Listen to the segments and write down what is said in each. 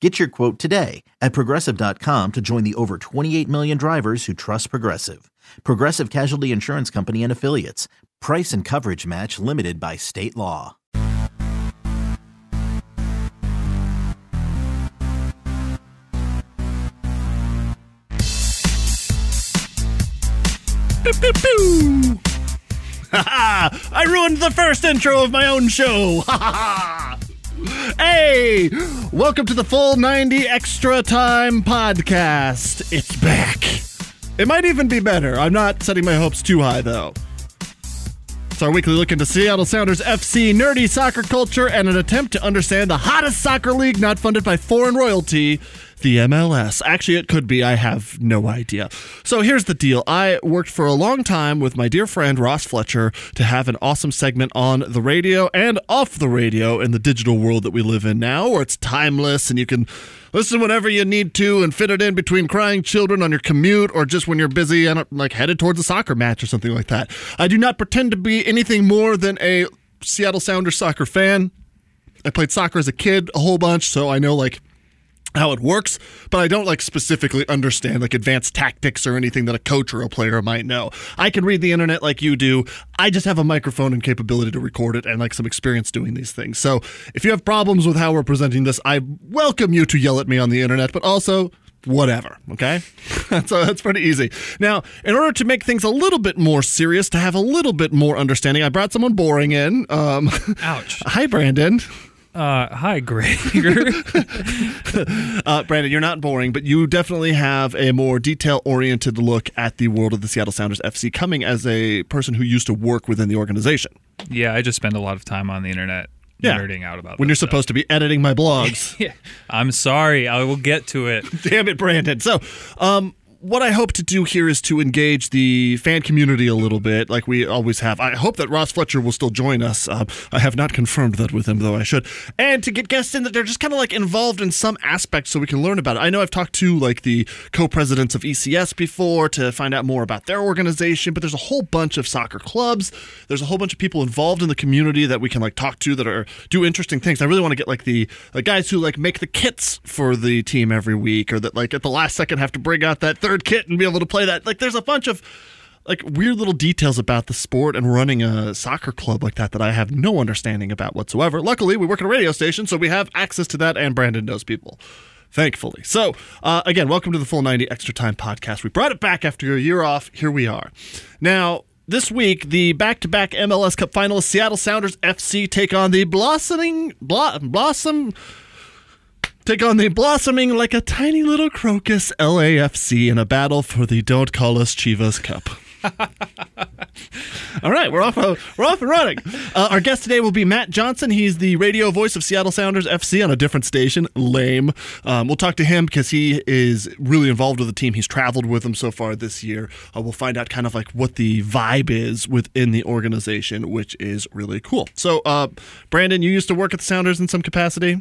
Get your quote today at Progressive.com to join the over 28 million drivers who trust Progressive. Progressive Casualty Insurance Company and Affiliates. Price and coverage match limited by state law. Pew, pew, pew. I ruined the first intro of my own show. Hey, welcome to the Full 90 Extra Time podcast. It's back. It might even be better. I'm not setting my hopes too high, though. It's our weekly look into Seattle Sounders FC, nerdy soccer culture, and an attempt to understand the hottest soccer league not funded by foreign royalty, the MLS. Actually, it could be. I have no idea. So here's the deal. I worked for a long time with my dear friend Ross Fletcher to have an awesome segment on the radio and off the radio in the digital world that we live in now, where it's timeless and you can listen whenever you need to and fit it in between crying children on your commute or just when you're busy and like headed towards a soccer match or something like that. I do not pretend to be anything more than a Seattle Sounders soccer fan. I played soccer as a kid a whole bunch, so I know like how it works, but I don't like specifically understand like advanced tactics or anything that a coach or a player might know. I can read the internet like you do. I just have a microphone and capability to record it and like some experience doing these things. So if you have problems with how we're presenting this, I welcome you to yell at me on the internet, but also whatever, okay? So that's pretty easy. Now, in order to make things a little bit more serious, to have a little bit more understanding, I brought someone boring in. Ouch. Hi, Brandon. Hi, Greg. Brandon, you're not boring, but you definitely have a more detail-oriented look at the world of the Seattle Sounders FC, coming as a person who used to work within the organization. Yeah, I just spend a lot of time on the internet nerding out about when you're stuff. Supposed to be editing my blogs. I'm sorry. I will get to it. Damn it, Brandon. So, what I hope to do here is to engage the fan community a little bit, like we always have. I hope that Ross Fletcher will still join us. I have not confirmed that with him, though I should. And to get guests in that they're just kind of like involved in some aspect so we can learn about it. I know I've talked to like the co-presidents of ECS before to find out more about their organization, but there's a whole bunch of soccer clubs. There's a whole bunch of people involved in the community that we can like talk to that are do interesting things. I really want to get like the guys who like make the kits for the team every week, or that like at the last second have to bring out that third kit and be able to play that. Like, there's a bunch of like weird little details about the sport and running a soccer club like that I have no understanding about whatsoever. Luckily, we work at a radio station, so we have access to that, and Brandon knows people, thankfully. So, again, welcome to the Full 90 Extra Time podcast. We brought it back after a year off. Here we are. Now, this week, the back-to-back MLS Cup finalists Seattle Sounders FC take on the blossoming like a tiny little crocus LAFC in a battle for the Don't Call Us Chivas Cup. All right, we're off and running. Our guest today will be Matt Johnson. He's the radio voice of Seattle Sounders FC on a different station. Lame. We'll talk to him because he is really involved with the team. He's traveled with them so far this year. We'll find out kind of like what the vibe is within the organization, which is really cool. So, Brandon, you used to work at the Sounders in some capacity?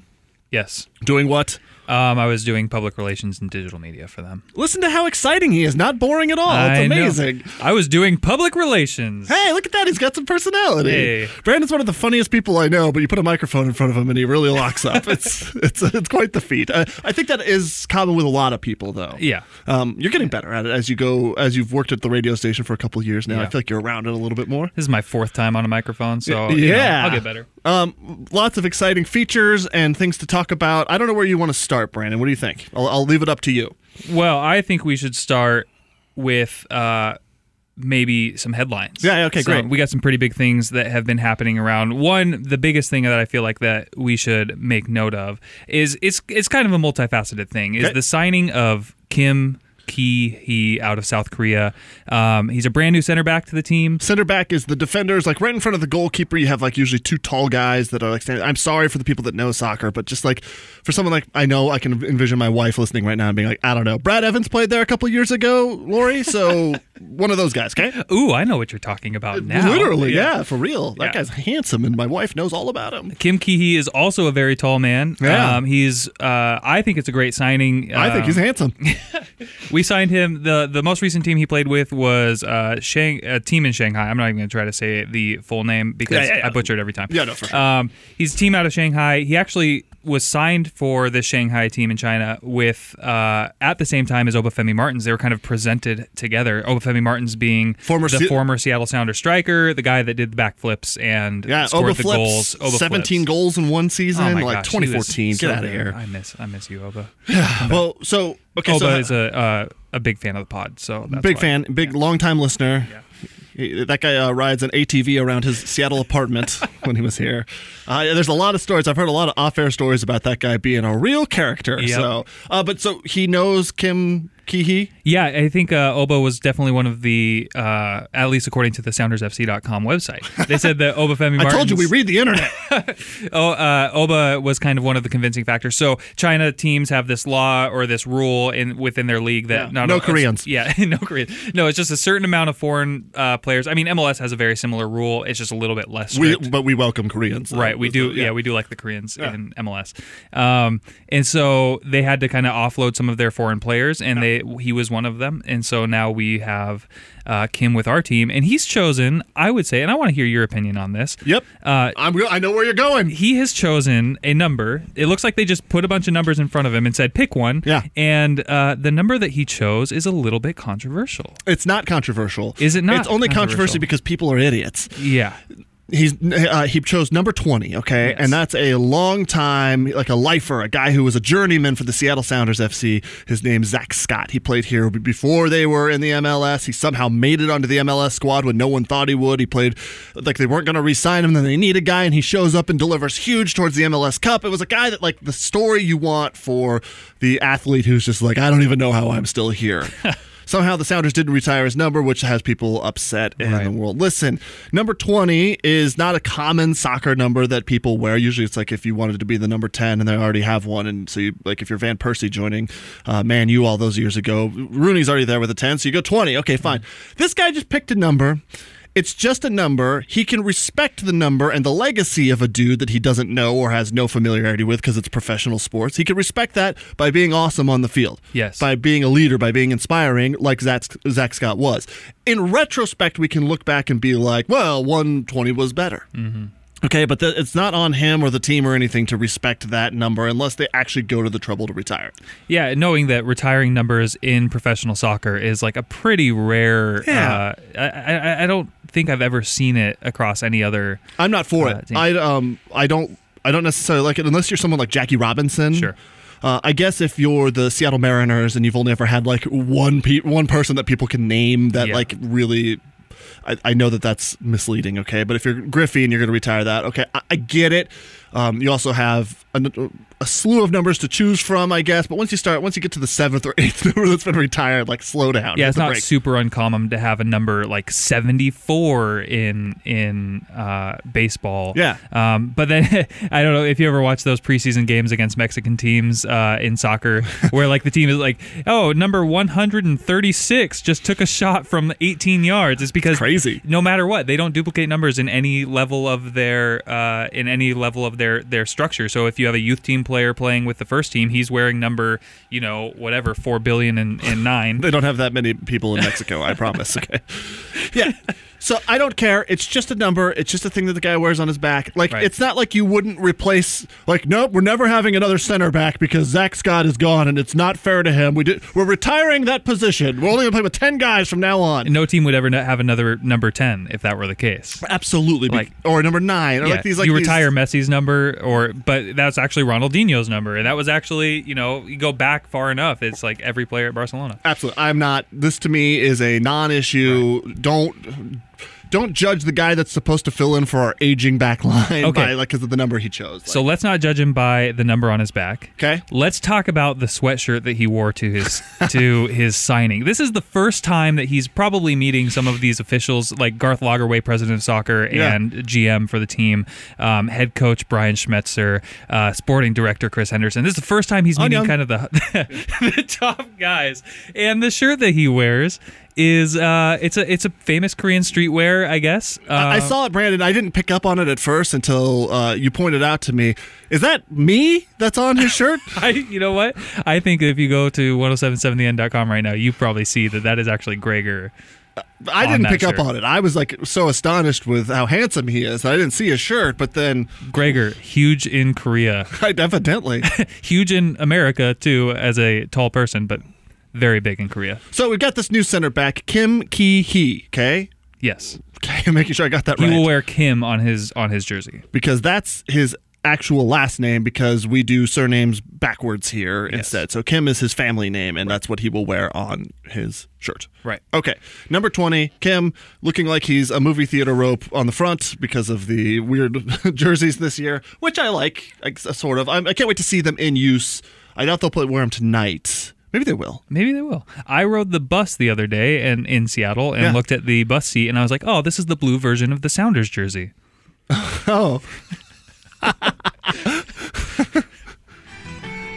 Yes. Doing what? I was doing public relations and digital media for them. Listen to how exciting he is. Not boring at all. It's amazing. Know. I was doing public relations. Hey, look at that. He's got some personality. Hey. Brandon's one of the funniest people I know, but you put a microphone in front of him and he really locks up. It's quite the feat. I think that is common with a lot of people, though. Yeah. You're getting better at it as you go, as you've worked at the radio station for a couple of years now. Yeah. I feel like you're around it a little bit more. This is my fourth time on a microphone, so I'll get better. Lots of exciting features and things to talk about. I don't know where you want to start, Brandon. What do you think? I'll leave it up to you. Well, I think we should start with maybe some headlines. Yeah, okay, so great. We got some pretty big things that have been happening around. One, the biggest thing that I feel like that we should make note of is it's kind of a multifaceted thing, is the signing of Kim Kee-hee out of South Korea. He's a brand new center back to the team. Center back is the defenders, like right in front of the goalkeeper. You have like usually two tall guys that are like standing. I'm sorry for the people that know soccer, but just like for someone like I know, I can envision my wife listening right now and being like, I don't know. Brad Evans played there a couple years ago, Lori. So one of those guys, okay? Ooh, I know what you're talking about now. Literally, yeah, for real. That guy's handsome, and my wife knows all about him. Kim Kee-hee is also a very tall man. Yeah. He's. I think it's a great signing. I think he's handsome. We signed him. The most recent team he played with was a team in Shanghai. I'm not even going to try to say the full name because I butcher it every time. Yeah, no, for sure. He's a team out of Shanghai. He actually was signed for the Shanghai team in China with at the same time as Obafemi Martins. They were kind of presented together. Obafemi Martins being the former Seattle Sounders striker, the guy that did the backflips and scored the goals. 17 goals in one season, 2014. Get out of here. I miss you, Oba. Yeah. Well, so okay, Oba is a big fan of the pod, so that's longtime listener. Yeah. That guy rides an ATV around his Seattle apartment when he was here. There's a lot of stories. I've heard a lot of off-air stories about that guy being a real character. Yep. So he knows Kim Kee-hee? Yeah, I think Oba was definitely one of the, at least according to the SoundersFC.com website. They said that Obafemi Martins... I told you, we read the internet. Oba was kind of one of the convincing factors. So China teams have this law or this rule within their league that... Koreans. Yeah, no Koreans. No, it's just a certain amount of foreign players. I mean, MLS has a very similar rule. It's just a little bit less strict. But we welcome Koreans. Right, we do. Yeah, we do like the Koreans in MLS. And so they had to kind of offload some of their foreign players, and he was one of them, and so now we have Kim with our team, and he's chosen, I would say, and I want to hear your opinion on this. Yep. I know where you're going. He has chosen a number. It looks like they just put a bunch of numbers in front of him and said, pick one. Yeah. And the number that he chose is a little bit controversial. It's not controversial. Is it not? It's only controversial because people are idiots. Yeah. He chose number 20, okay? Yes. And that's a long time, like a lifer, a guy who was a journeyman for the Seattle Sounders FC. His name's Zach Scott. He played here before they were in the MLS. He somehow made it onto the MLS squad when no one thought he would. He played like they weren't going to re-sign him, then they need a guy, and he shows up and delivers huge towards the MLS Cup. It was a guy that, like, the story you want for the athlete who's just like, I don't even know how I'm still here. Somehow the Sounders didn't retire his number, which has people upset in the world. Listen, number 20 is not a common soccer number that people wear. Usually it's like if you wanted to be the number 10 and they already have one. And so you, like if you're Van Persie joining Man U all those years ago, Rooney's already there with a 10, so you go 20. Okay, fine. This guy just picked a number. It's just a number. He can respect the number and the legacy of a dude that he doesn't know or has no familiarity with because it's professional sports. He can respect that by being awesome on the field. Yes. By being a leader, by being inspiring like Zach Scott was. In retrospect, we can look back and be like, well, 120 was better. Mm-hmm. Okay, but it's not on him or the team or anything to respect that number unless they actually go to the trouble to retire. Yeah, knowing that retiring numbers in professional soccer is like a pretty rare... Yeah. I don't think I've ever seen it across any other... I'm not for it. Team. I don't necessarily like it unless you're someone like Jackie Robinson. Sure. I guess if you're the Seattle Mariners and you've only ever had like one person that people can name that like really... I know that that's misleading, okay? But if you're Griffey and you're going to retire that, okay, I get it. You also have a slew of numbers to choose from, I guess. But once you get to the 7th or 8th number that's been retired, like, slow down. Yeah, it's not super uncommon to have a number like 74 in baseball. Yeah. But then, I don't know if you ever watch those preseason games against Mexican teams in soccer where, like, the team is like, oh, number 136 just took a shot from 18 yards. It's because crazy. No matter what, they don't duplicate numbers in any level of their structure. So if you have a youth team player playing with the first team, he's wearing number 4 billion and 9. They don't have that many people in Mexico, I promise. Okay, yeah. So I don't care. It's just a number. It's just a thing that the guy wears on his back. Like It's not like you wouldn't replace. Like, nope, we're never having another center back because Zach Scott is gone and it's not fair to him. We're retiring that position. We're only going to play with 10 guys from now on. And no team would ever have another number 10 if that were the case. Absolutely, like, or number 9 or like these. Like, you retire Messi's number, but that's actually Ronaldinho's number, and that was actually you go back far enough. It's like every player at Barcelona. Absolutely, I'm not. This to me is a non-issue. Right. Don't. don't judge the guy that's supposed to fill in for our aging back line by, like, because of the number he chose. Like, so let's not judge him by the number on his back. Okay. Let's talk about the sweatshirt that he wore to his signing. This is the first time that he's probably meeting some of these officials, like Garth Lagerwey, president of soccer and GM for the team, head coach Brian Schmetzer, sporting director Chris Henderson. This is the first time he's meeting kind of the top guys. And the shirt that he wears is it's a famous Korean streetwear, I guess. I saw it, Brandon. I didn't pick up on it at first until you pointed out to me. Is that me that's on his shirt? You know what? I think if you go to 1077theend.com right now, you probably see that that is actually Gregor. I didn't pick up on it. I was like so astonished with how handsome he is. I didn't see his shirt, but then Gregor, huge in Korea. Evidently. Huge in America too as a tall person, but very big in Korea. So we've got this new center back, Kim Kee-hee, okay? Yes. Okay, I'm making sure I got that right. He will wear Kim on his jersey. Because that's his actual last name, because we do surnames backwards here instead. So Kim is his family name, and that's what he will wear on his shirt. Right. Okay. Number 20, Kim, looking like he's a movie theater rope on the front because of the weird jerseys this year, which I like, sort of. I can't wait to see them in use. I doubt they'll wear them tonight. Maybe they will. Maybe they will. I rode the bus the other day and in Seattle and looked at the bus seat, and I was like, oh, this is the blue version of the Sounders jersey. Oh.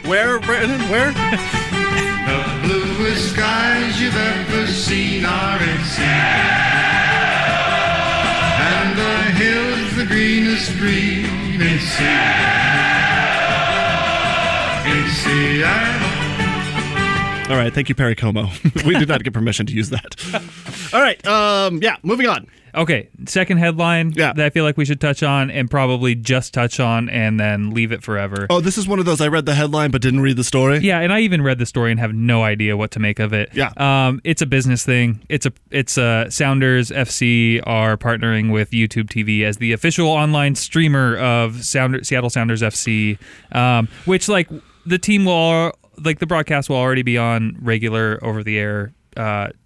Where, Brandon? Where? The bluest skies you've ever seen are in Seattle, and the hills the greenest green in Seattle. In Seattle. All right, thank you, Perry Como. We did not get permission to use that. All right, moving on. Okay, second headline that I feel like we should touch on and probably just touch on and then leave it forever. Oh, this is one of those I read the headline but didn't read the story? Yeah, and I even read the story and have no idea what to make of it. Yeah. It's a business thing. It's Sounders FC are partnering with YouTube TV as the official online streamer of Seattle Sounders FC, which, like, the team will... Like, the broadcast will already be on regular over-the-air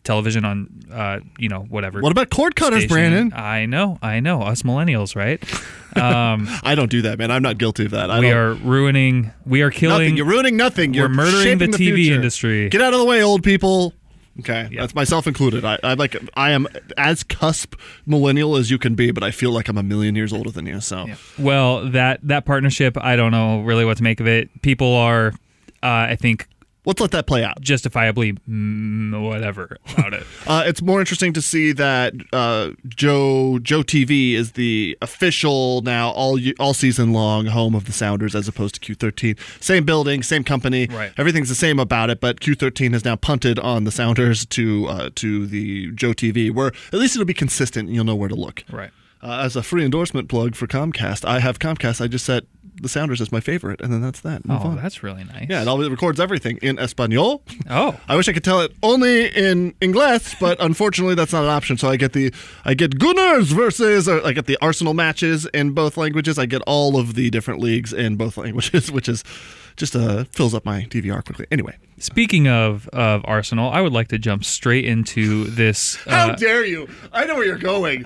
television on, whatever. What about cord cutters, station. Brandon? I know. Us millennials, right? I don't do that, man. I'm not guilty of that. We are killing. Nothing. You're ruining nothing. You're murdering the TV industry. Get out of the way, old people. Okay, that's myself included. I am as cusp millennial as you can be, but I feel like I'm a million years older than you, so. Yeah. Well, that partnership, I don't know really what to make of it. People are... I think... Let's let that play out. Justifiably whatever about it. It's more interesting to see that JOEtv is the official now all season long home of the Sounders as opposed to Q13. Same building, same company. Right. Everything's the same about it, but Q13 has now punted on the Sounders to the JOEtv, where at least it'll be consistent and you'll know where to look. Right. As a free endorsement plug for Comcast, I have Comcast. I just set the Sounders as my favorite, and then that's that. Move on. That's really nice. Yeah, it always records everything in Espanol. Oh, I wish I could tell it only in Ingles, but unfortunately, that's not an option. So I get Gunners versus. I get the Arsenal matches in both languages. I get all of the different leagues in both languages, which is just fills up my DVR quickly. Anyway, speaking of Arsenal, I would like to jump straight into this. How dare you! I know where you're going.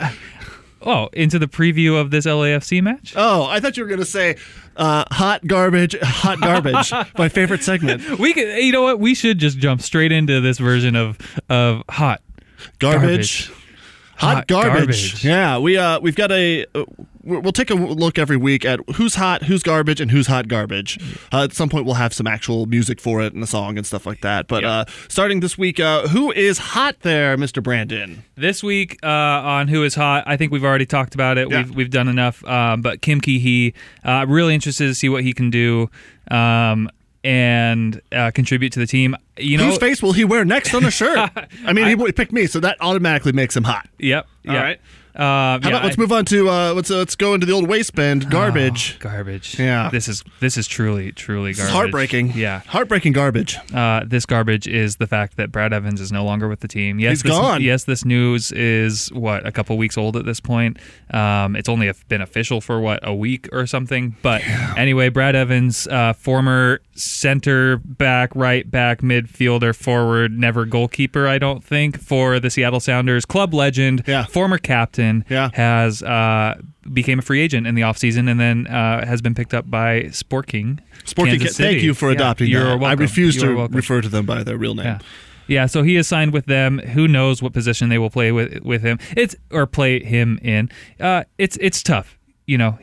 Oh, into the preview of this LAFC match? Oh, I thought you were going to say hot garbage, my favorite segment. You know what? We should just jump straight into this version of hot garbage. Hot garbage. Yeah, we've got we'll take a look every week at who's hot, who's garbage, and who's hot garbage. At some point, we'll have some actual music for it and a song and stuff like that. But starting this week, who is hot there, Mr. Brandon? This week on Who is Hot, I think we've already talked about it. Yeah. We've done enough. But Kim Kee-hee, really interested to see what he can do. And contribute to the team. You know, whose face will he wear next on the shirt? I mean, he picked me, so that automatically makes him hot. Yep. All right. Let's move on to let's go into the old waistband garbage. Garbage. Yeah. This is truly garbage. This is heartbreaking. Yeah. Heartbreaking garbage. This garbage is the fact that Brad Evans is no longer with the team. Yes, he's gone. Yes, this news is a couple weeks old at this point. It's only been official for a week or something. But anyway, Brad Evans, former center back, right back, midfielder, forward, never goalkeeper. I don't think for the Seattle Sounders, club legend, former captain. Johnson has became a free agent in the offseason and then has been picked up by Sporting Kansas City. Thank you for adopting that. Welcome. I refuse to refer to them by their real name. Yeah, so he is signed with them. Who knows what position they will play with him? Play him in. It's tough. You know,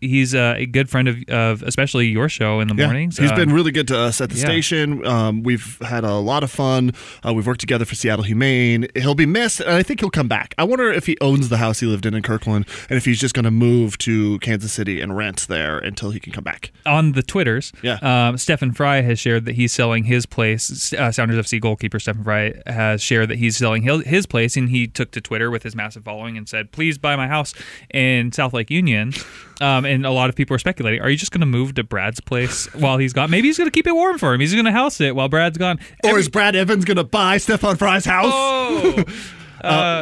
he's a good friend of especially your show in the mornings. He's been really good to us at the station. We've had a lot of fun. We've worked together for Seattle Humane. He'll be missed, and I think he'll come back. I wonder if he owns the house he lived in Kirkland, and if he's just going to move to Kansas City and rent there until he can come back. On the Twitters, Stefan Frei has shared that he's selling his place. Sounders FC goalkeeper Stefan Frei has shared that he's selling his place, and he took to Twitter with his massive following and said, "Please buy my house in South Lake Union." And a lot of people are speculating, are you just going to move to Brad's place while he's gone? Maybe he's going to keep it warm for him. He's going to house it while Brad's gone. Or is Brad Evans going to buy Stefan Fry's house? Oh.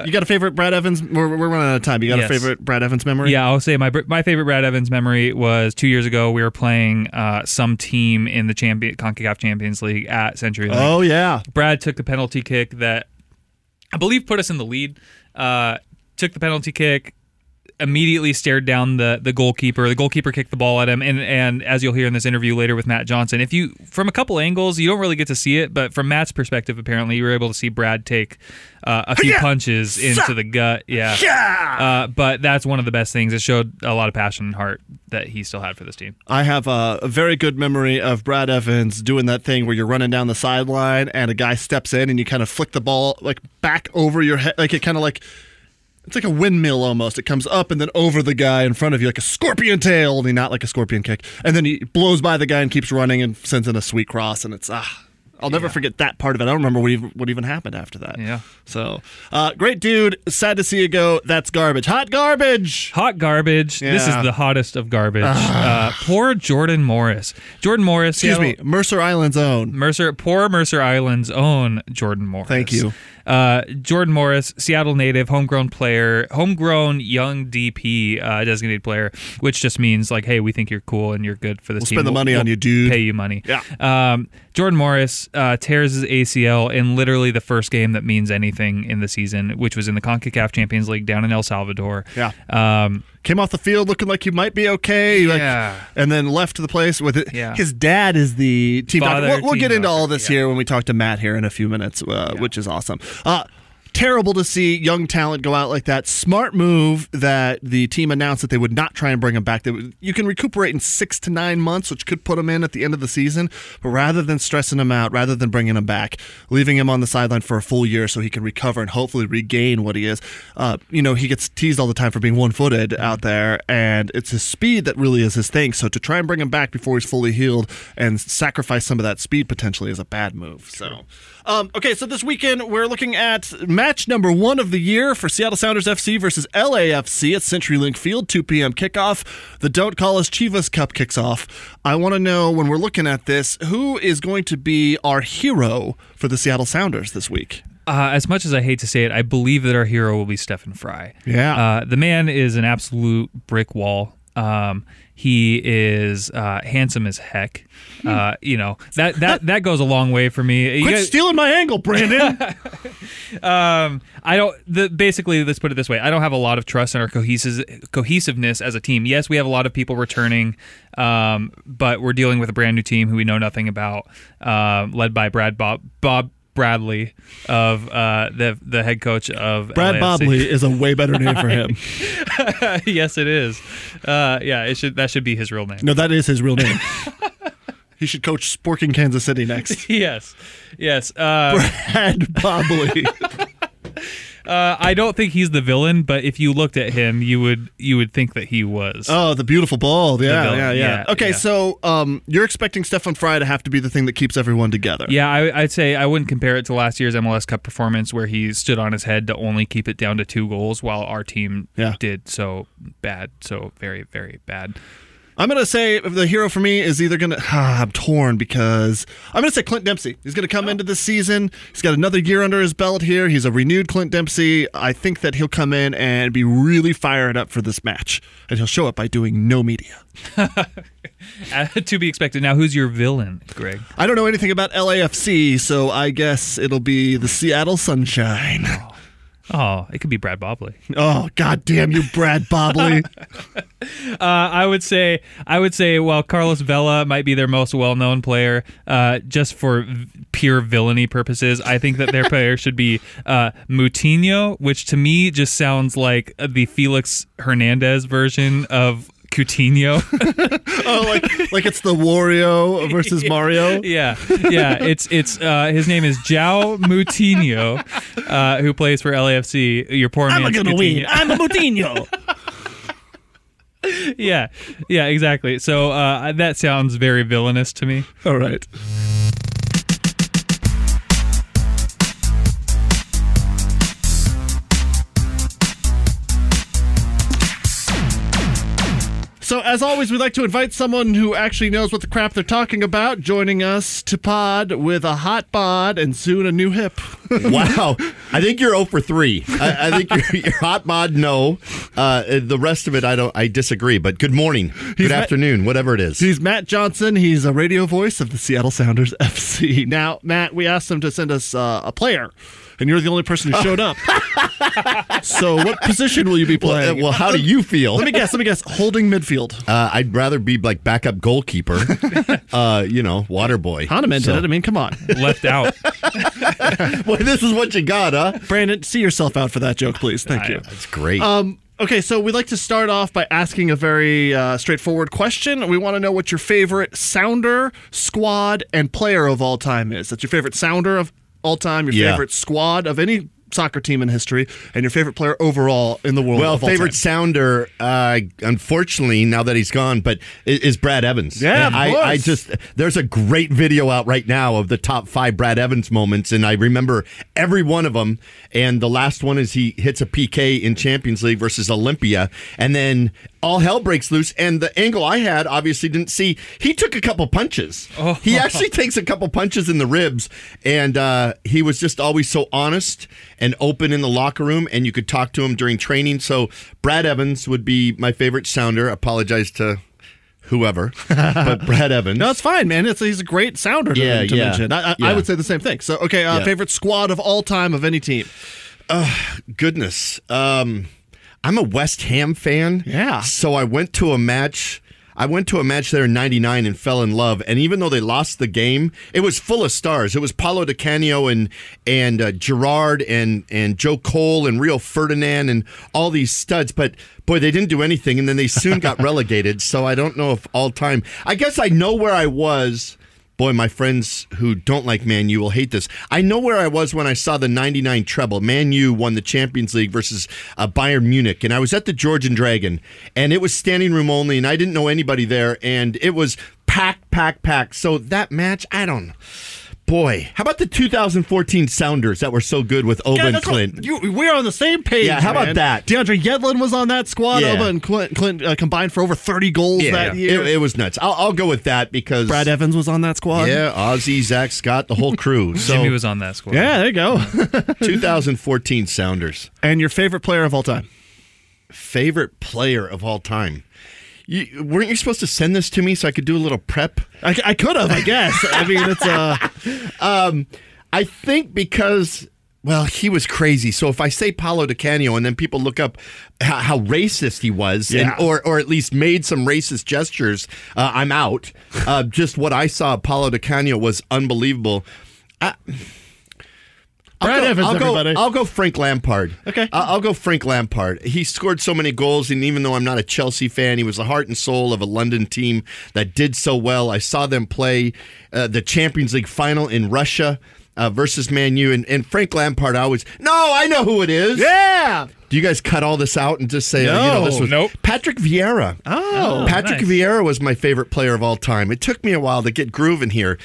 You got a favorite Brad Evans? We're running out of time. You got a favorite Brad Evans memory? Yeah, I'll say my favorite Brad Evans memory was 2 years ago. We were playing some team in the CONCACAF Champions League at CenturyLink. Oh, yeah. Brad took the penalty kick that I believe put us in the lead. Took the penalty kick. Immediately stared down the goalkeeper. The goalkeeper kicked the ball at him, and as you'll hear in this interview later with Matt Johnson, from a couple angles, you don't really get to see it, but from Matt's perspective, apparently, you were able to see Brad take a few punches into the gut. But that's one of the best things. It showed a lot of passion and heart that he still had for this team. I have a very good memory of Brad Evans doing that thing where you're running down the sideline, and a guy steps in, and you kind of flick the ball like back over your head, like it kind of like... It's like a windmill almost. It comes up and then over the guy in front of you like a scorpion tail, only not like a scorpion kick. And then he blows by the guy and keeps running and sends in a sweet cross, and it's I'll never forget that part of it. I don't remember what even happened after that. Yeah. So, great dude. Sad to see you go. That's garbage. Hot garbage. Hot garbage. Yeah. This is the hottest of garbage. Poor Jordan Morris. Excuse me. Mercer Island's own. Poor Mercer Island's own Jordan Morris. Thank you. Jordan Morris, Seattle native, homegrown young DP, designated player, which just means like, hey, we think you're cool and you're good for this team. Spend the money on you, dude. Pay you money. Yeah. Jordan Morris tears his ACL in literally the first game that means anything in the season, which was in the CONCACAF Champions League down in El Salvador. Yeah. Came off the field looking like he might be okay, and then left the place with it. Yeah. His dad is the team doctor. We'll get into all this here when we talk to Matt here in a few minutes, which is awesome. Terrible to see young talent go out like that. Smart move that the team announced that they would not try and bring him back. You can recuperate in 6 to 9 months, which could put him in at the end of the season. But rather than stressing him out, rather than bringing him back, leaving him on the sideline for a full year so he can recover and hopefully regain what he is. He gets teased all the time for being one-footed out there, and it's his speed that really is his thing. So to try and bring him back before he's fully healed and sacrifice some of that speed potentially is a bad move. So. Okay, so this weekend we're looking at match number 1 of the year for Seattle Sounders FC versus LAFC at CenturyLink Field, 2 p.m. kickoff. The Don't Call Us Chivas Cup kicks off. I want to know, when we're looking at this, who is going to be our hero for the Seattle Sounders this week? As much as I hate to say it, I believe that our hero will be Stefan Frei. Yeah. The man is an absolute brick wall. He is handsome as heck. That goes a long way for me. Quit stealing my angle, Brandon. Let's put it this way. I don't have a lot of trust in our cohesiveness as a team. Yes, we have a lot of people returning, but we're dealing with a brand new team who we know nothing about, led by Brad Bradley of the head coach of Brad LAFC. Bobley is a way better name for him. Yes, it is. That should be his real name. No, that is his real name. He should coach Sporting Kansas City next. Yes. Brad Bobley. I don't think he's the villain, but if you looked at him, you would think that he was. Oh, the beautiful ball. Yeah. Okay, so you're expecting Stefan Frei to have to be the thing that keeps everyone together. Yeah, I'd say I wouldn't compare it to last year's MLS Cup performance where he stood on his head to only keep it down to 2 goals while our team did so bad, so very, very bad. I'm going to say the hero for me is either going to... I'm torn because... I'm going to say Clint Dempsey. He's going to come into this season. He's got another year under his belt here. He's a renewed Clint Dempsey. I think that he'll come in and be really fired up for this match. And he'll show up by doing no media. To be expected. Now, who's your villain, Greg? I don't know anything about LAFC, so I guess it'll be the Seattle Sunshine. Oh, it could be Brad Bobley. Oh, goddamn you, Brad Bobley. I would say while Carlos Vela might be their most well-known player, just for pure villainy purposes, I think that their player should be Moutinho, which to me just sounds like the Felix Hernandez version of Coutinho. Oh, like it's the Wario versus Mario. Yeah. It's his name is Joao Moutinho, who plays for LAFC. Your poor man. I'm gonna win. I'm a Moutinho. Yeah, exactly. So that sounds very villainous to me. All right. So, as always, we'd like to invite someone who actually knows what the crap they're talking about joining us to pod with a hot bod and soon a new hip. Wow. I think you're 0 for 3. I think you're hot bod, no. The rest of it, I disagree. But good morning, good afternoon, whatever it is. He's Matt Johnson. He's a radio voice of the Seattle Sounders FC. Now, Matt, we asked him to send us a player. And you're the only person who showed up. So what position will you be playing? Well, how do you feel? Let me guess. Holding midfield. I'd rather be like backup goalkeeper. Water boy. Hahnemann did it. I mean, come on. Left out. Boy, this is what you got, huh? Brandon, see yourself out for that joke, please. Thank you. That's great. Okay, so we'd like to start off by asking a very straightforward question. We want to know what your favorite Sounder, squad, and player of all time is. That's your favorite Sounder of all time, your favorite squad of any soccer team in history, and your favorite player overall in the world. Well, favorite Sounder, unfortunately, now that he's gone, but is Brad Evans. Yeah, and I just, there's a great video out right now of the top 5 Brad Evans moments, and I remember every one of them. And the last one is he hits a PK in Champions League versus Olympia, and then all hell breaks loose. And the angle I had obviously didn't see. He took a couple punches. Oh. He actually takes a couple punches in the ribs, and he was just always so honest and open in the locker room, and you could talk to him during training. So Brad Evans would be my favorite Sounder. Apologize to whoever, but Brad Evans. No, it's fine, man. He's a great Sounder to mention. I would say the same thing. So, okay, favorite squad of all time of any team? Goodness. I'm a West Ham fan. Yeah. So I went to a match there in 99 and fell in love. And even though they lost the game, it was full of stars. It was Paolo Di Canio and Gerrard and Joe Cole and Rio Ferdinand and all these studs. But, boy, they didn't do anything, and then they soon got relegated. So I don't know if all time. I guess I know where I was. Boy, my friends who don't like Man U will hate this. I know where I was when I saw the 99 treble. Man U won the Champions League versus Bayern Munich, and I was at the Georgian Dragon, and it was standing room only, and I didn't know anybody there, and it was packed. So that match, I don't know. Boy, how about the 2014 Sounders that were so good with Oba and Clint? We're on the same page. Yeah, how about that? DeAndre Yedlin was on that squad. Yeah. Oba and Clint combined for over 30 goals that year. It was nuts. I'll go with that because Brad Evans was on that squad. Yeah, Ozzy, Zach Scott, the whole crew. So, Jimmy was on that squad. Yeah, there you go. 2014 Sounders. And your favorite player of all time? Favorite player of all time. Weren't you supposed to send this to me so I could do a little prep? I could have, I guess. I mean, it's I think because, well, he was crazy. So if I say Paolo Di Canio and then people look up how racist he was, or at least made some racist gestures, I'm out. Just what I saw of Paolo Di Canio was unbelievable. I'll go Frank Lampard. Okay. I'll go Frank Lampard. He scored so many goals, and even though I'm not a Chelsea fan, he was the heart and soul of a London team that did so well. I saw them play the Champions League final in Russia versus Man U, and Frank Lampard I know who it is. Yeah! Do you guys cut all this out and just say, this was... Nope. Patrick Vieira. Oh, Patrick Vieira was my favorite player of all time. It took me a while to get grooving here.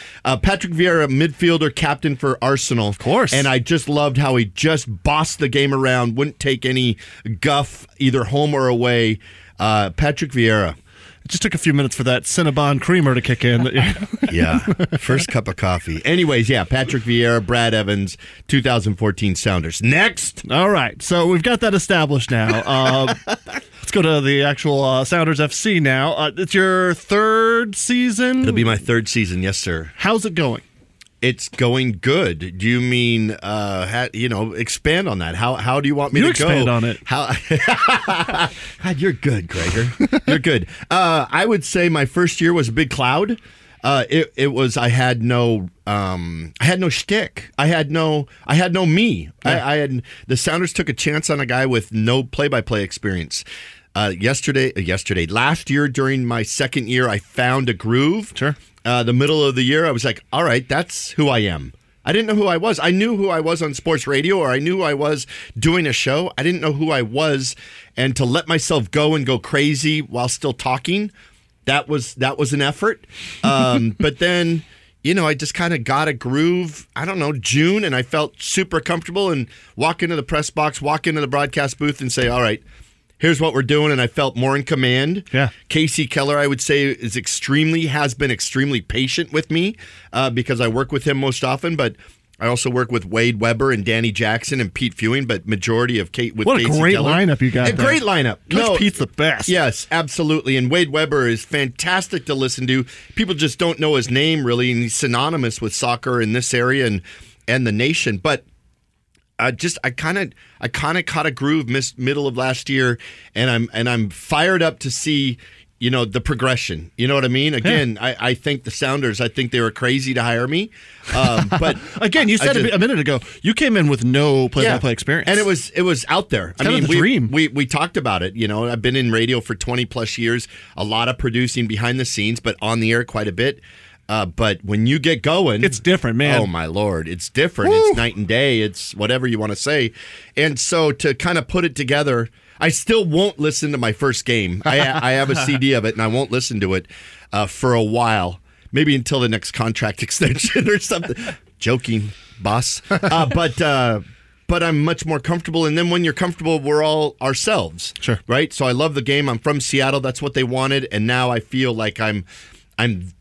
Patrick Vieira, midfielder, captain for Arsenal. Of course. And I just loved how he just bossed the game around, wouldn't take any guff, either home or away. Patrick Vieira. It just took a few minutes for that Cinnabon creamer to kick in. Yeah, first cup of coffee. Anyways, Patrick Vieira, Brad Evans, 2014 Sounders. Next! All right, so we've got that established now. Let's go to the actual Sounders FC now. It's your third season? It'll be my third season, yes, sir. How's it going? it's going good. Do you mean, expand on that? How do you want me to go? You expand on it. How? God, you're good, Gregor. You're good. I would say my first year was a big cloud. I had no shtick. I had no me. Yeah. The Sounders took a chance on a guy with no play-by-play experience. Last year during my second year, I found a groove. Sure. The middle of the year, I was like, all right, that's who I am. I didn't know who I was. I knew who I was on sports radio, or I knew who I was doing a show. I didn't know who I was, and to let myself go and go crazy while still talking, that was an effort. But then, I just kind of got a groove, I don't know, June, and I felt super comfortable and walk into the press box, walk into the broadcast booth and say, all right, here's what we're doing, and I felt more in command. Yeah. Casey Keller, I would say, has been extremely patient with me because I work with him most often, but I also work with Wade Weber and Danny Jackson and Pete Fewing, but majority of Casey Keller. What a great lineup you got. Great lineup. Pete's the best. Yes, absolutely. And Wade Weber is fantastic to listen to. People just don't know his name, really, and he's synonymous with soccer in this area and the nation, but I kind of caught a groove middle of last year, and I'm fired up to see, the progression. You know what I mean? Again, yeah. I think the Sounders, I think they were crazy to hire me. But again, you said a minute ago, you came in with no play-by-play experience, and it was out there. It's kind of the dream. We talked about it. I've been in radio for 20 plus years, a lot of producing behind the scenes, but on the air quite a bit. But when you get going... It's different, man. Oh, my Lord. It's different. Woo! It's night and day. It's whatever you want to say. And so to kind of put it together, I still won't listen to my first game. I have a CD of it, and I won't listen to it for a while. Maybe until the next contract extension or something. Joking, boss. But I'm much more comfortable. And then when you're comfortable, we're all ourselves. Sure. Right? So I love the game. I'm from Seattle. That's what they wanted. And now I feel like I'm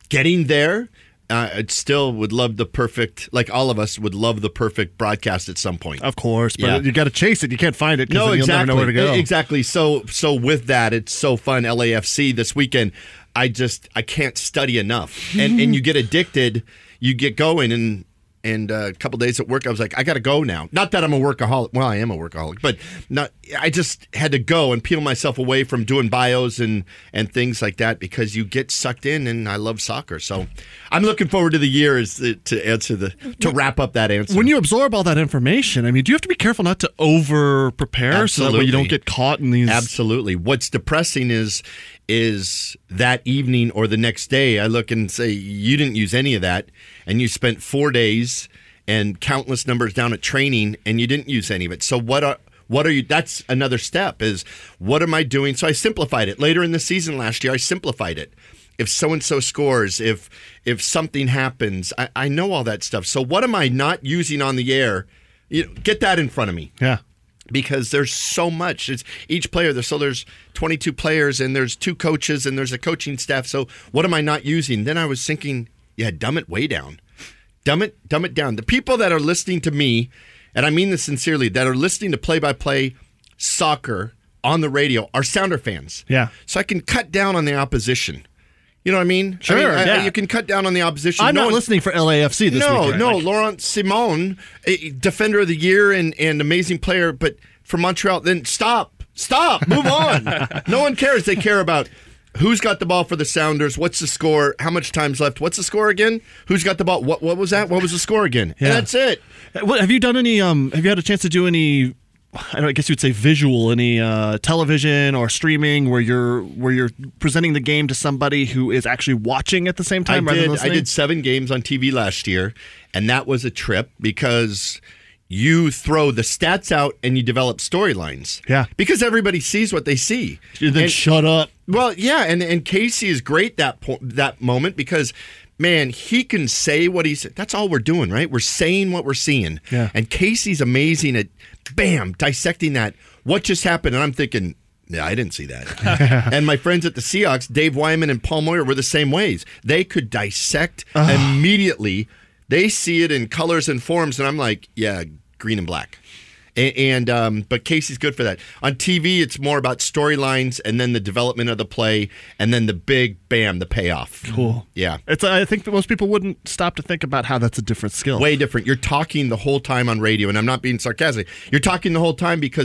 getting there. I still would love the perfect, like all of us would love the perfect broadcast at some point. Of course, but you got to chase it. You can't find it because you'll never know where to go. Exactly. So with that, it's so fun. LAFC this weekend, I can't study enough. And you get addicted, you get going, and a couple days at work, I was like, I got to go now. Not that I'm a workaholic. Well, I am a workaholic, but not. I just had to go and peel myself away from doing bios and things like that because you get sucked in, and I love soccer. So I'm looking forward to the year to wrap up that answer. When you absorb all that information, I mean, do you have to be careful not to over-prepare so that way you don't get caught in these? Absolutely. What's depressing is that evening or the next day, I look and say, you didn't use any of that, and you spent 4 days and countless numbers down at training, and you didn't use any of it. So what are you? That's another step is, what am I doing? So I simplified it. Later in the season last year, I simplified it. If so-and-so scores, if something happens, I know all that stuff. So what am I not using on the air? Get that in front of me. Yeah. Because there's so much. It's each player. There's 22 players, and there's 2 coaches, and there's a coaching staff. So what am I not using? Then I was thinking, dumb it way down. Dumb it down. The people that are listening to me, and I mean this sincerely, that are listening to play-by-play soccer on the radio are Sounder fans. Yeah. So I can cut down on the opposition. You know what I mean? Sure. You can cut down on the opposition. I'm not listening for LAFC this weekend. No, Laurent Simon, defender of the year and amazing player, but for Montreal, then stop, move on. No one cares. They care about who's got the ball for the Sounders, what's the score, how much time's left, what's the score again, who's got the ball, what was that, what was the score again? Yeah. And that's it. Have you done any? Have you had a chance to do any? I guess you'd say visual, any television or streaming where you're presenting the game to somebody who is actually watching at the same time rather than listening? I did 7 games on TV last year, and that was a trip because you throw the stats out and you develop storylines. Yeah. Because everybody sees what they see. Then shut up. Well, yeah, and Casey is great that moment because, man, he can say what he's... That's all we're doing, right? We're saying what we're seeing. Yeah. And Casey's amazing at, bam, dissecting that. What just happened? And I'm thinking, yeah, I didn't see that. And my friends at the Seahawks, Dave Wyman and Paul Moyer, were the same ways. They could dissect immediately. They see it in colors and forms, and I'm like, yeah, green and black. But Casey's good for that. On TV, it's more about storylines and then the development of the play and then the big bam, the payoff. Cool. Yeah. I think that most people wouldn't stop to think about how that's a different skill. Way different. You're talking the whole time on radio, and I'm not being sarcastic. You're talking the whole time because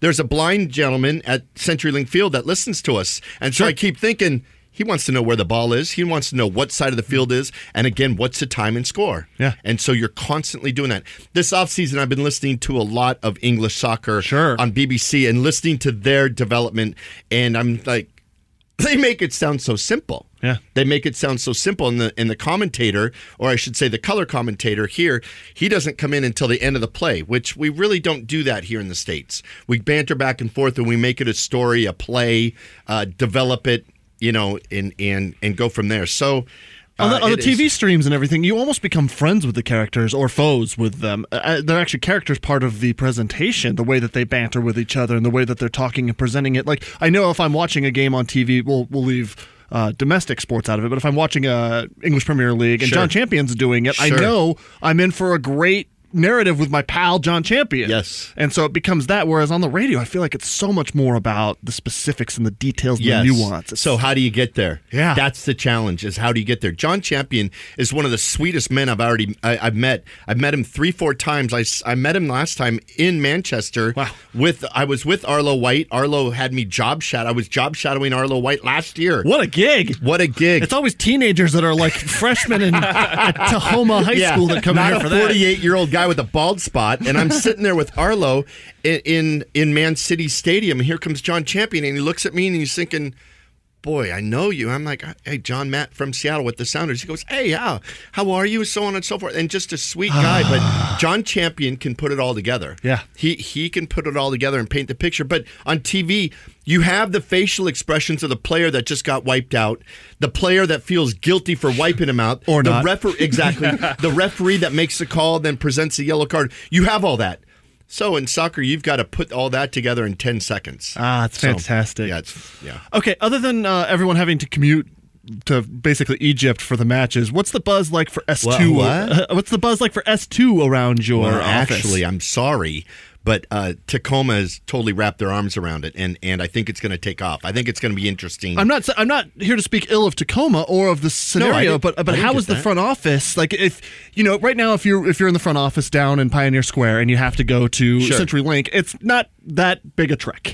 there's a blind gentleman at CenturyLink Field that listens to us. And so I keep thinking, he wants to know where the ball is. He wants to know what side of the field is. And again, what's the time and score? Yeah. And so you're constantly doing that. This offseason, I've been listening to a lot of English soccer on BBC and listening to their development. And I'm like, they make it sound so simple. Yeah. They make it sound so simple. And the commentator, or I should say the color commentator here, he doesn't come in until the end of the play, which we really don't do that here in the States. We banter back and forth and we make it a story, a play, develop it. You know, and go from there. So on the TV streams and everything, you almost become friends with the characters or foes with them. They're actually characters part of the presentation, the way that they banter with each other and the way that they're talking and presenting it. Like, I know if I'm watching a game on TV, we'll leave domestic sports out of it, but if I'm watching English Premier League and John Champion's doing it, I know I'm in for a great narrative with my pal John Champion. Yes. And so it becomes that, whereas on the radio, I feel like it's so much more about the specifics and the details and the nuance. So how do you get there? Yeah. That's the challenge, is how do you get there? John Champion is one of the sweetest men I've met. I've met him 3-4 times. I met him last time in Manchester. Wow. I was with Arlo White. Arlo had me I was job shadowing Arlo White last year. What a gig. It's always teenagers that are like freshmen in Tacoma High School that come here for that. Not a 48-year-old guy with a bald spot, and I'm sitting there with Arlo in Man City Stadium, and here comes John Champion, and he looks at me and he's thinking, boy, I know you. I'm like, hey, John, Matt from Seattle with the Sounders. He goes, hey, how are you? So on and so forth. And just a sweet guy, but John Champion can put it all together. Yeah. He can put it all together and paint the picture. But on TV, you have the facial expressions of the player that just got wiped out, the player that feels guilty for wiping him out. Or not. Exactly. The referee that makes the call, then presents the yellow card. You have all that. So in soccer, you've got to put all that together in 10 seconds. Ah, it's fantastic. Yeah, Okay, other than everyone having to commute to basically Egypt for the matches, what's the buzz like for S2? What's the buzz like for S2 around your office? Actually, I'm sorry, but Tacoma has totally wrapped their arms around it, and I think it's going to take off. I think it's going to be interesting. I'm not here to speak ill of Tacoma or of the scenario, but how is the front office? Like, if you know, right now, if you're in the front office down in Pioneer Square and you have to go to CenturyLink, it's not that big a trek.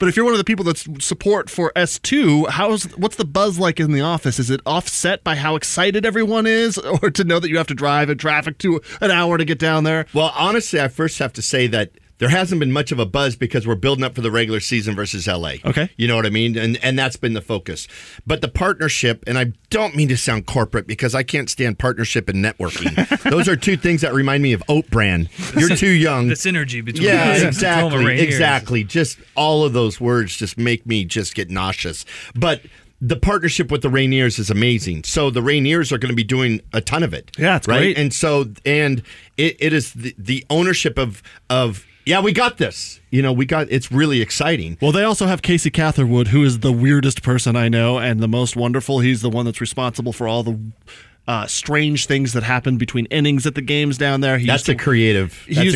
But if you're one of the people that's support for S2, what's the buzz like in the office? Is it offset by how excited everyone is, or to know that you have to drive in traffic to an hour to get down there? Well, honestly, I first have to say that there hasn't been much of a buzz because we're building up for the regular season versus LA. Okay. You know what I mean? And that's been the focus. But the partnership, and I don't mean to sound corporate because I can't stand partnership and networking. Those are two things that remind me of oat bran. You're too young. The synergy between Exactly. Just all of those words just make me just get nauseous. But the partnership with the Rainiers is amazing. So the Rainiers are going to be doing a ton of it. Yeah, it's great. And so it is the ownership of yeah, we got this. You know, it's really exciting. Well, they also have Casey Catherwood, who is the weirdest person I know and the most wonderful. He's the one that's responsible for all the strange things that happen between innings at the games down there. That's a creative person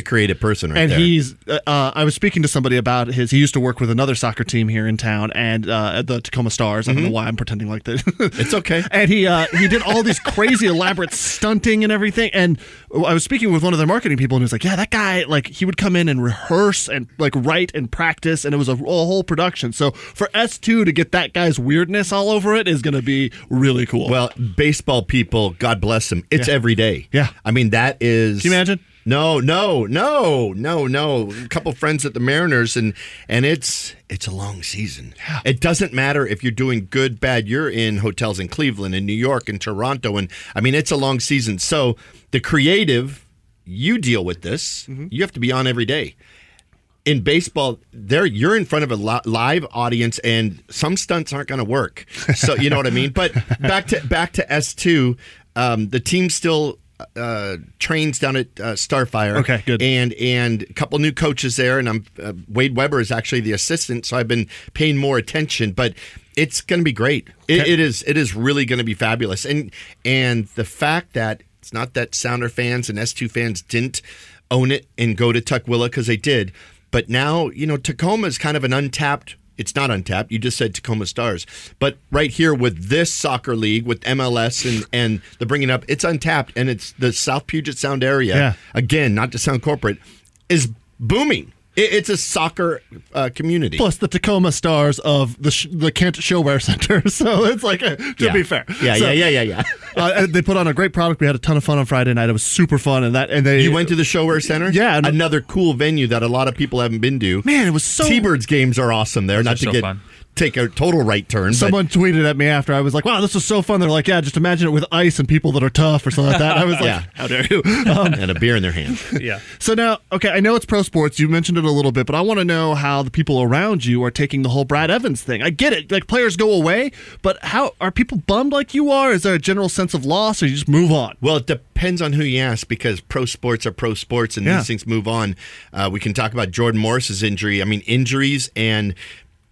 right there. And I was speaking to somebody about he used to work with another soccer team here in town and at the Tacoma Stars. I don't know why I'm pretending like that. It's okay. And he did all these crazy elaborate stunting and everything. And I was speaking with one of their marketing people and he was like, yeah, that guy, like he would come in and rehearse and like write and practice. And it was a whole production. So for S2 to get that guy's weirdness all over it is going to be really cool. Well, baseball people, God bless them. It's every day. Yeah. I mean, that is... Can you imagine? No. A couple friends at the Mariners, and it's a long season. Yeah. It doesn't matter if you're doing good, bad. You're in hotels in Cleveland, in New York, in Toronto, and I mean, it's a long season. So the creative, you deal with this. Mm-hmm. You have to be on every day. In baseball, you're in front of a live audience, and some stunts aren't going to work. So you know what I mean. But back to S2, the team still trains down at Starfire. Okay, good. And a couple new coaches there, and Wade Weber is actually the assistant, so I've been paying more attention. But it's going to be great. It is really going to be fabulous. And the fact that it's not that Sounder fans and S2 fans didn't own it and go to Tukwila, because they did. But now, you know, Tacoma is kind of an untapped, it's not untapped, you just said Tacoma Stars. But right here with this soccer league, with MLS and the bringing up, it's untapped, and it's the South Puget Sound area, again, not to sound corporate, is booming. It's a soccer community. Plus the Tacoma Stars of the Kent Showwear Center. So it's like, be fair. Yeah. They put on a great product. We had a ton of fun on Friday night. It was super fun. You went to the Showwear Center? Yeah. Another cool venue that a lot of people haven't been to. Man, it was so... T-Birds games are awesome there. Take a total right turn. Someone tweeted at me after. I was like, wow, this was so fun. They're like, yeah, just imagine it with ice and people that are tough or something like that. I was like, how dare you? And a beer in their hand. Yeah. So now, okay, I know it's pro sports. You mentioned it a little bit, but I want to know how the people around you are taking the whole Brad Evans thing. I get it. Like, players go away, but how are people bummed like you are? Is there a general sense of loss, or you just move on? Well, it depends on who you ask, because pro sports are pro sports, and these things move on. We can talk about Jordan Morris's injury. I mean, injuries and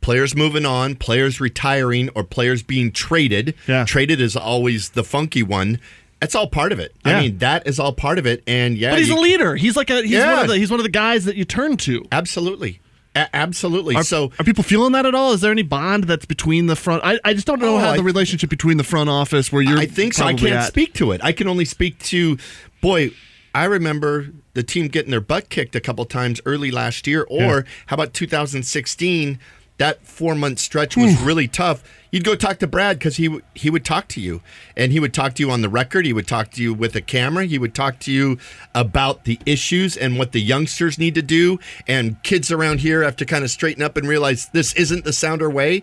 players moving on, players retiring, or players being traded. Yeah. Traded is always the funky one. That's all part of it. Yeah. I mean, that is all part of it. And but he's a leader. He's like he's one of the guys that you turn to. Absolutely. Absolutely. Are people feeling that at all? Is there any bond that's between the front? I just don't know the relationship between the front office where you're. I think so. I can't speak to it. I can only speak to, boy, I remember the team getting their butt kicked a couple times early last year, or how about 2016? That 4-month stretch was really tough. You'd go talk to Brad, because he would talk to you. And he would talk to you on the record. He would talk to you with a camera. He would talk to you about the issues and what the youngsters need to do. And kids around here have to kind of straighten up and realize this isn't the Sounder way.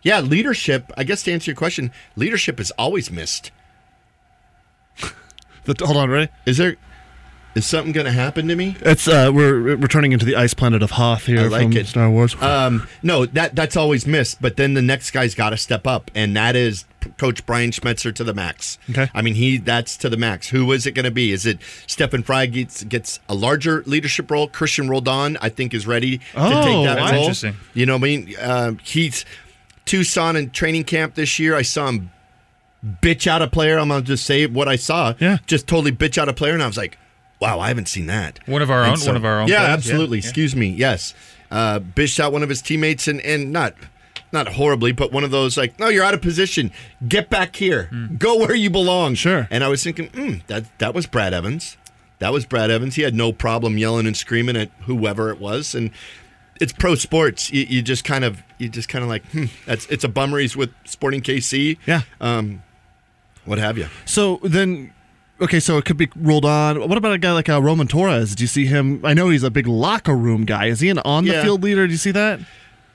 Yeah, leadership, I guess to answer your question, leadership is always missed. Hold on, ready? Is something going to happen to me? It's we're turning into the ice planet of Hoth here from Star Wars. No, that's always missed, but then the next guy's got to step up, and that is Coach Brian Schmetzer to the max. Okay. I mean, that's to the max. Who is it going to be? Is it Stefan Frei gets a larger leadership role? Christian Roldan, I think, is ready to take that role. Interesting. You know what I mean? He's Tucson in training camp this year. I saw him bitch out a player. I'm going to just say what I saw. Yeah. Just totally bitch out a player, and I was like, wow, I haven't seen that. One of our own. Yeah, players. Absolutely. Yeah. Excuse me. Yes. Bished out one of his teammates, and not horribly, but one of those like, no, you're out of position. Get back here. Go where you belong. Sure. And I was thinking, that was Brad Evans. That was Brad Evans. He had no problem yelling and screaming at whoever it was. And it's pro sports. You just kind of like, it's a bummer he's with Sporting KC. Yeah. What have you. So then... Okay, so it could be rolled on. What about a guy like Roman Torres? Do you see him? I know he's a big locker room guy. Is he an on-the-field leader? Do you see that?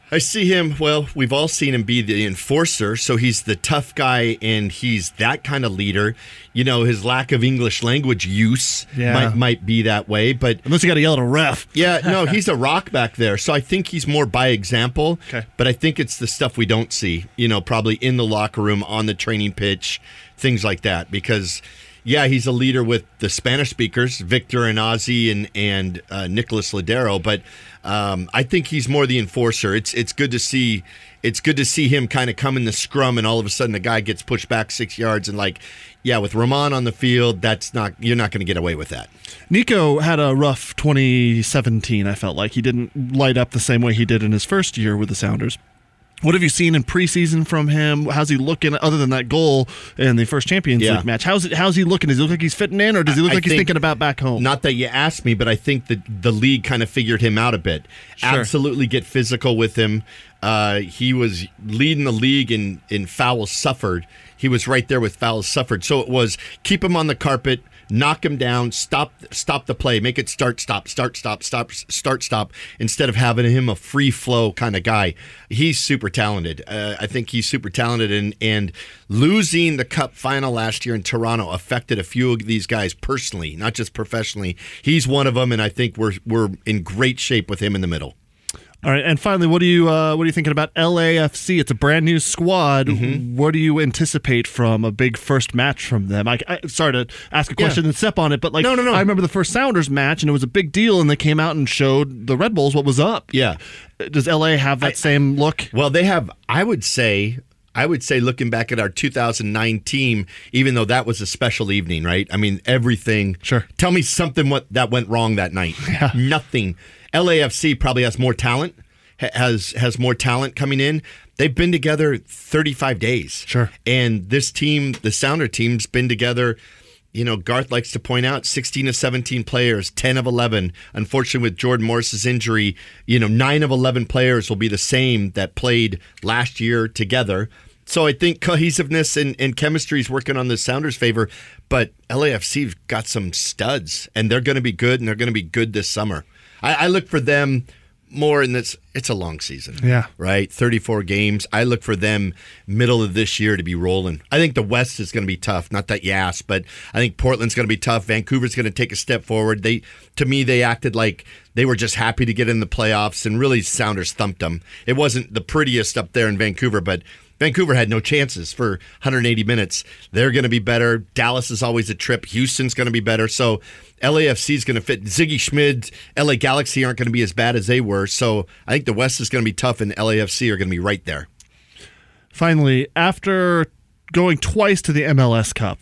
I see him. Well, we've all seen him be the enforcer, so he's the tough guy, and he's that kind of leader. You know, his lack of English language use might be that way. But unless you got to yell at a ref. Yeah, no, he's a rock back there, so I think he's more by example. Okay. But I think it's the stuff we don't see, you know, probably in the locker room, on the training pitch, things like that, because... Yeah, he's a leader with the Spanish speakers, Victor and Ozzy and Nicolás Lodeiro. But I think he's more the enforcer. It's good to see him kind of come in the scrum, and all of a sudden the guy gets pushed back 6 yards, and like, yeah, with Roman on the field, you're not going to get away with that. Nico had a rough 2017. I felt like he didn't light up the same way he did in his first year with the Sounders. What have you seen in preseason from him? How's he looking, other than that goal in the first Champions League match? How's he looking? Does he look like he's fitting in, or does he look like he's thinking about back home? Not that you asked me, but I think that the league kind of figured him out a bit. Sure. Absolutely get physical with him. He was leading the league in fouls suffered. He was right there with fouls suffered. So it was keep him on the carpet, knock him down, stop the play, make it start, stop, instead of having him a free flow kind of guy. He's super talented. I think he's super talented, and losing the cup final last year in Toronto affected a few of these guys personally, not just professionally. He's one of them, and I think we're in great shape with him in the middle. All right, and finally, what are you thinking about LAFC? It's a brand new squad. Mm-hmm. What do you anticipate from a big first match from them? I sorry to ask a question and step on it, but like no. I remember the first Sounders match, and it was a big deal, and they came out and showed the Red Bulls what was up. Yeah, does LA have that same look? Well, they have. I would say I would say looking back at our 2009 team, even though that was a special evening, right? I mean, everything. Sure. Tell me something that went wrong that night. Yeah. Nothing. LAFC probably has more talent, has more talent coming in. They've been together 35 days. Sure. And this team, the Sounder team's been together, you know, Garth likes to point out 16 of 17 players, 10 of 11. Unfortunately, with Jordan Morris's injury, you know, 9 of 11 players will be the same that played last year together. So I think cohesiveness and chemistry is working on the Sounders' favor, but LAFC's got some studs, and they're going to be good, and they're going to be good this summer. I look for them more in this. It's a long season, yeah, right? 34 games. I look for them middle of this year to be rolling. I think the West is going to be tough. Not that you asked, but I think Portland's going to be tough. Vancouver's going to take a step forward. To me, they acted like they were just happy to get in the playoffs, and really Sounders thumped them. It wasn't the prettiest up there in Vancouver, but Vancouver had no chances for 180 minutes. They're going to be better. Dallas is always a trip. Houston's going to be better. So LAFC is going to fit. Ziggy Schmid, LA Galaxy aren't going to be as bad as they were. So I think the West is going to be tough, and LAFC are going to be right there. Finally, after going twice to the MLS Cup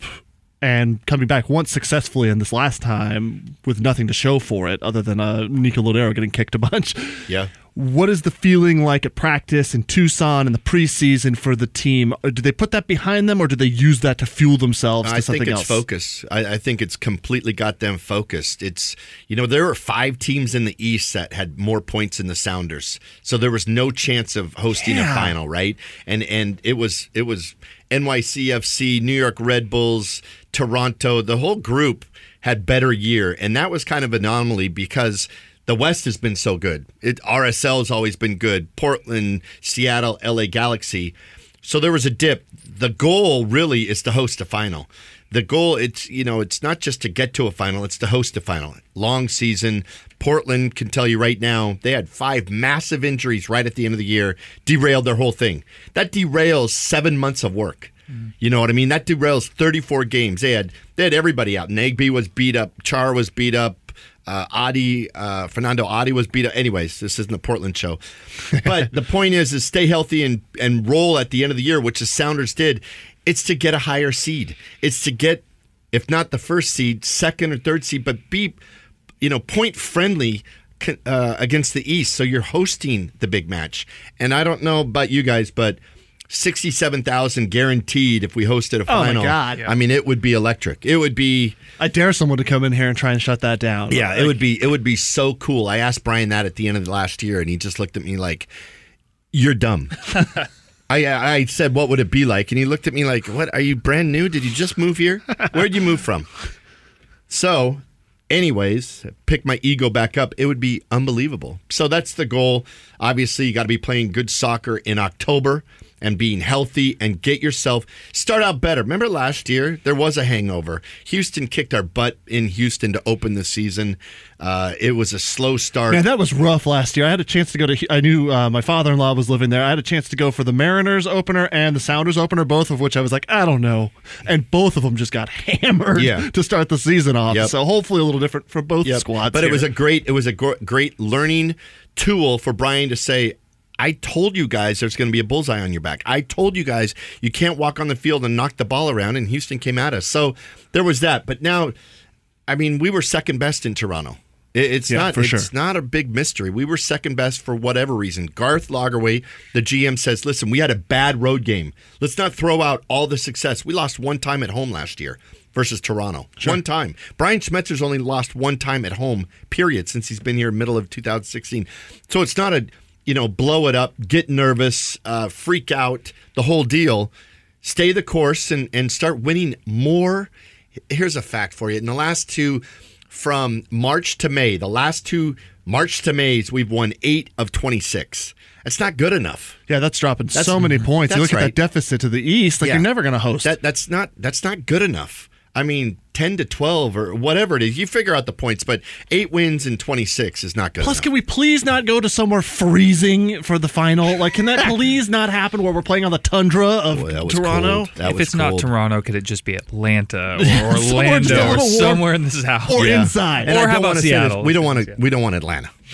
and coming back once successfully in this last time with nothing to show for it other than Nicolás Lodeiro getting kicked a bunch. Yeah. What is the feeling like at practice in Tucson in the preseason for the team? Do they put that behind them, or do they use that to fuel themselves to something else? I think it's focus. I think it's completely got them focused. It's, you know, there were 5 teams in the East that had more points than the Sounders, so there was no chance of hosting a final, right? And it was NYCFC, New York Red Bulls, Toronto. The whole group had better year, and that was kind of an anomaly because the West has been so good. RSL has always been good. Portland, Seattle, LA Galaxy. So there was a dip. The goal really is to host a final. The goal, it's not just to get to a final, it's to host a final. Long season. Portland can tell you right now, they had 5 massive injuries right at the end of the year, derailed their whole thing. That derails 7 months of work. You know what I mean? That derails 34 games. They had everybody out. Nagbe was beat up. Char was beat up. Fernando Adi was beat up. Anyways, this isn't the Portland show. But the point is stay healthy and roll at the end of the year, which the Sounders did. It's to get a higher seed. It's to get, if not the first seed, second or third seed, but be, you know, point friendly against the East. So you're hosting the big match. And I don't know about you guys, but 67,000 guaranteed if we hosted a final. Oh, my God. Yeah. I mean, it would be electric. It would be... I dare someone to come in here and try and shut that down. Yeah, like, it would be so cool. I asked Brian that at the end of the last year, and he just looked at me like, you're dumb. I said, what would it be like? And he looked at me like, what, are you brand new? Did you just move here? Where'd you move from? So... anyways, pick my ego back up. It would be unbelievable. So that's the goal. Obviously, you got to be playing good soccer in October and being healthy and get yourself start out better. Remember last year, there was a hangover. Houston kicked our butt in Houston to open the season. It was a slow start. Man, that was rough last year. I had a chance to go to, I knew my father-in-law was living there. I had a chance to go for the Mariners opener and the Sounders opener, both of which I was like, I don't know. And both of them just got hammered to start the season off. Yep. So hopefully a little different for both squads. But here. it was a great learning tool for Brian to say, I told you guys there's going to be a bullseye on your back. I told you guys you can't walk on the field and knock the ball around, and Houston came at us. So there was that. But now, I mean, we were second best in Toronto. It's not a big mystery. We were second best for whatever reason. Garth Lagerwey, the GM, says, listen, we had a bad road game. Let's not throw out all the success. We lost one time at home last year versus Toronto. Sure. One time. Brian Schmetzer's only lost one time at home, period, since he's been here middle of 2016. So it's not a... you know, blow it up, get nervous, freak out, the whole deal. Stay the course and start winning more. Here's a fact for you. In the last two, from March to May, the last two March to Mays, we've won 8 of 26. That's not good enough. Yeah, that's dropping so many points. You look at that deficit to the East, like you're never going to host. That's not good enough. I mean, 10 to 12 or whatever it is. You figure out the points, but 8 wins in 26 is not good enough. Plus, can we please not go to somewhere freezing for the final? Like, can that please not happen where we're playing on the tundra of Toronto? If it's not Toronto, could it just be Atlanta or Orlando or somewhere in the South? Or inside. Or how about Seattle? We don't want Atlanta.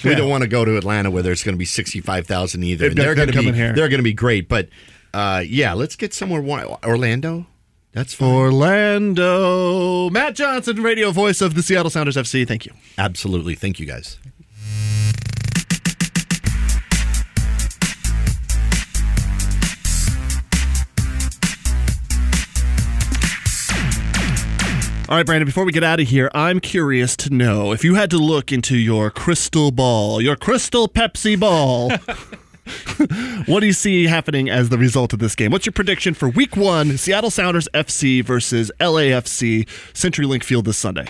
We don't want to go to Atlanta where there's going to be 65,000 either. They're going to be great, but... Yeah, let's get somewhere warm. Orlando? That's fine. Orlando. Matt Johnson, radio voice of the Seattle Sounders FC. Thank you. Absolutely. Thank you, guys. All right, Brandon, before we get out of here, I'm curious to know if you had to look into your crystal ball, your crystal Pepsi ball, what do you see happening as the result of this game? What's your prediction for Week 1, Seattle Sounders FC versus LAFC, CenturyLink Field this Sunday?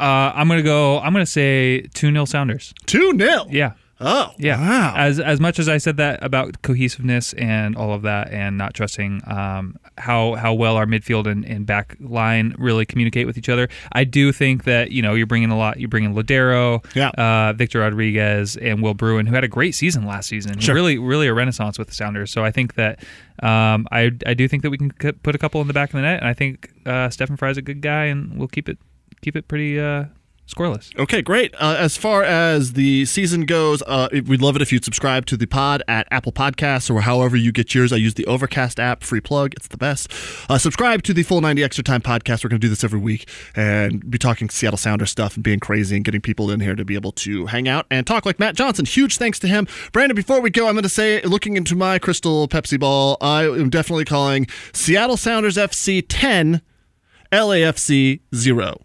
I'm going to say 2-0 Sounders. 2-0? Yeah. Oh, yeah. Wow. As much as I said that about cohesiveness and all of that and not trusting how well our midfield and back line really communicate with each other, I do think that, you know, you're bringing a lot. You're bringing Lodeiro, Victor Rodriguez, and Will Bruin, who had a great season last season. Sure. Really, really a renaissance with the Sounders. So I think that I do think that we can put a couple in the back of the net, and I think Stefan Frei is a good guy, and we'll keep it pretty... scoreless. Okay, great. As far as the season goes, we'd love it if you'd subscribe to the pod at Apple Podcasts or however you get yours. I use the Overcast app, free plug. It's the best. Subscribe to the Full 90 Extra Time podcast. We're going to do this every week and be talking Seattle Sounders stuff and being crazy and getting people in here to be able to hang out and talk like Matt Johnson. Huge thanks to him. Brandon, before we go, I'm going to say, looking into my crystal Pepsi ball, I am definitely calling Seattle Sounders FC 10, LAFC 0.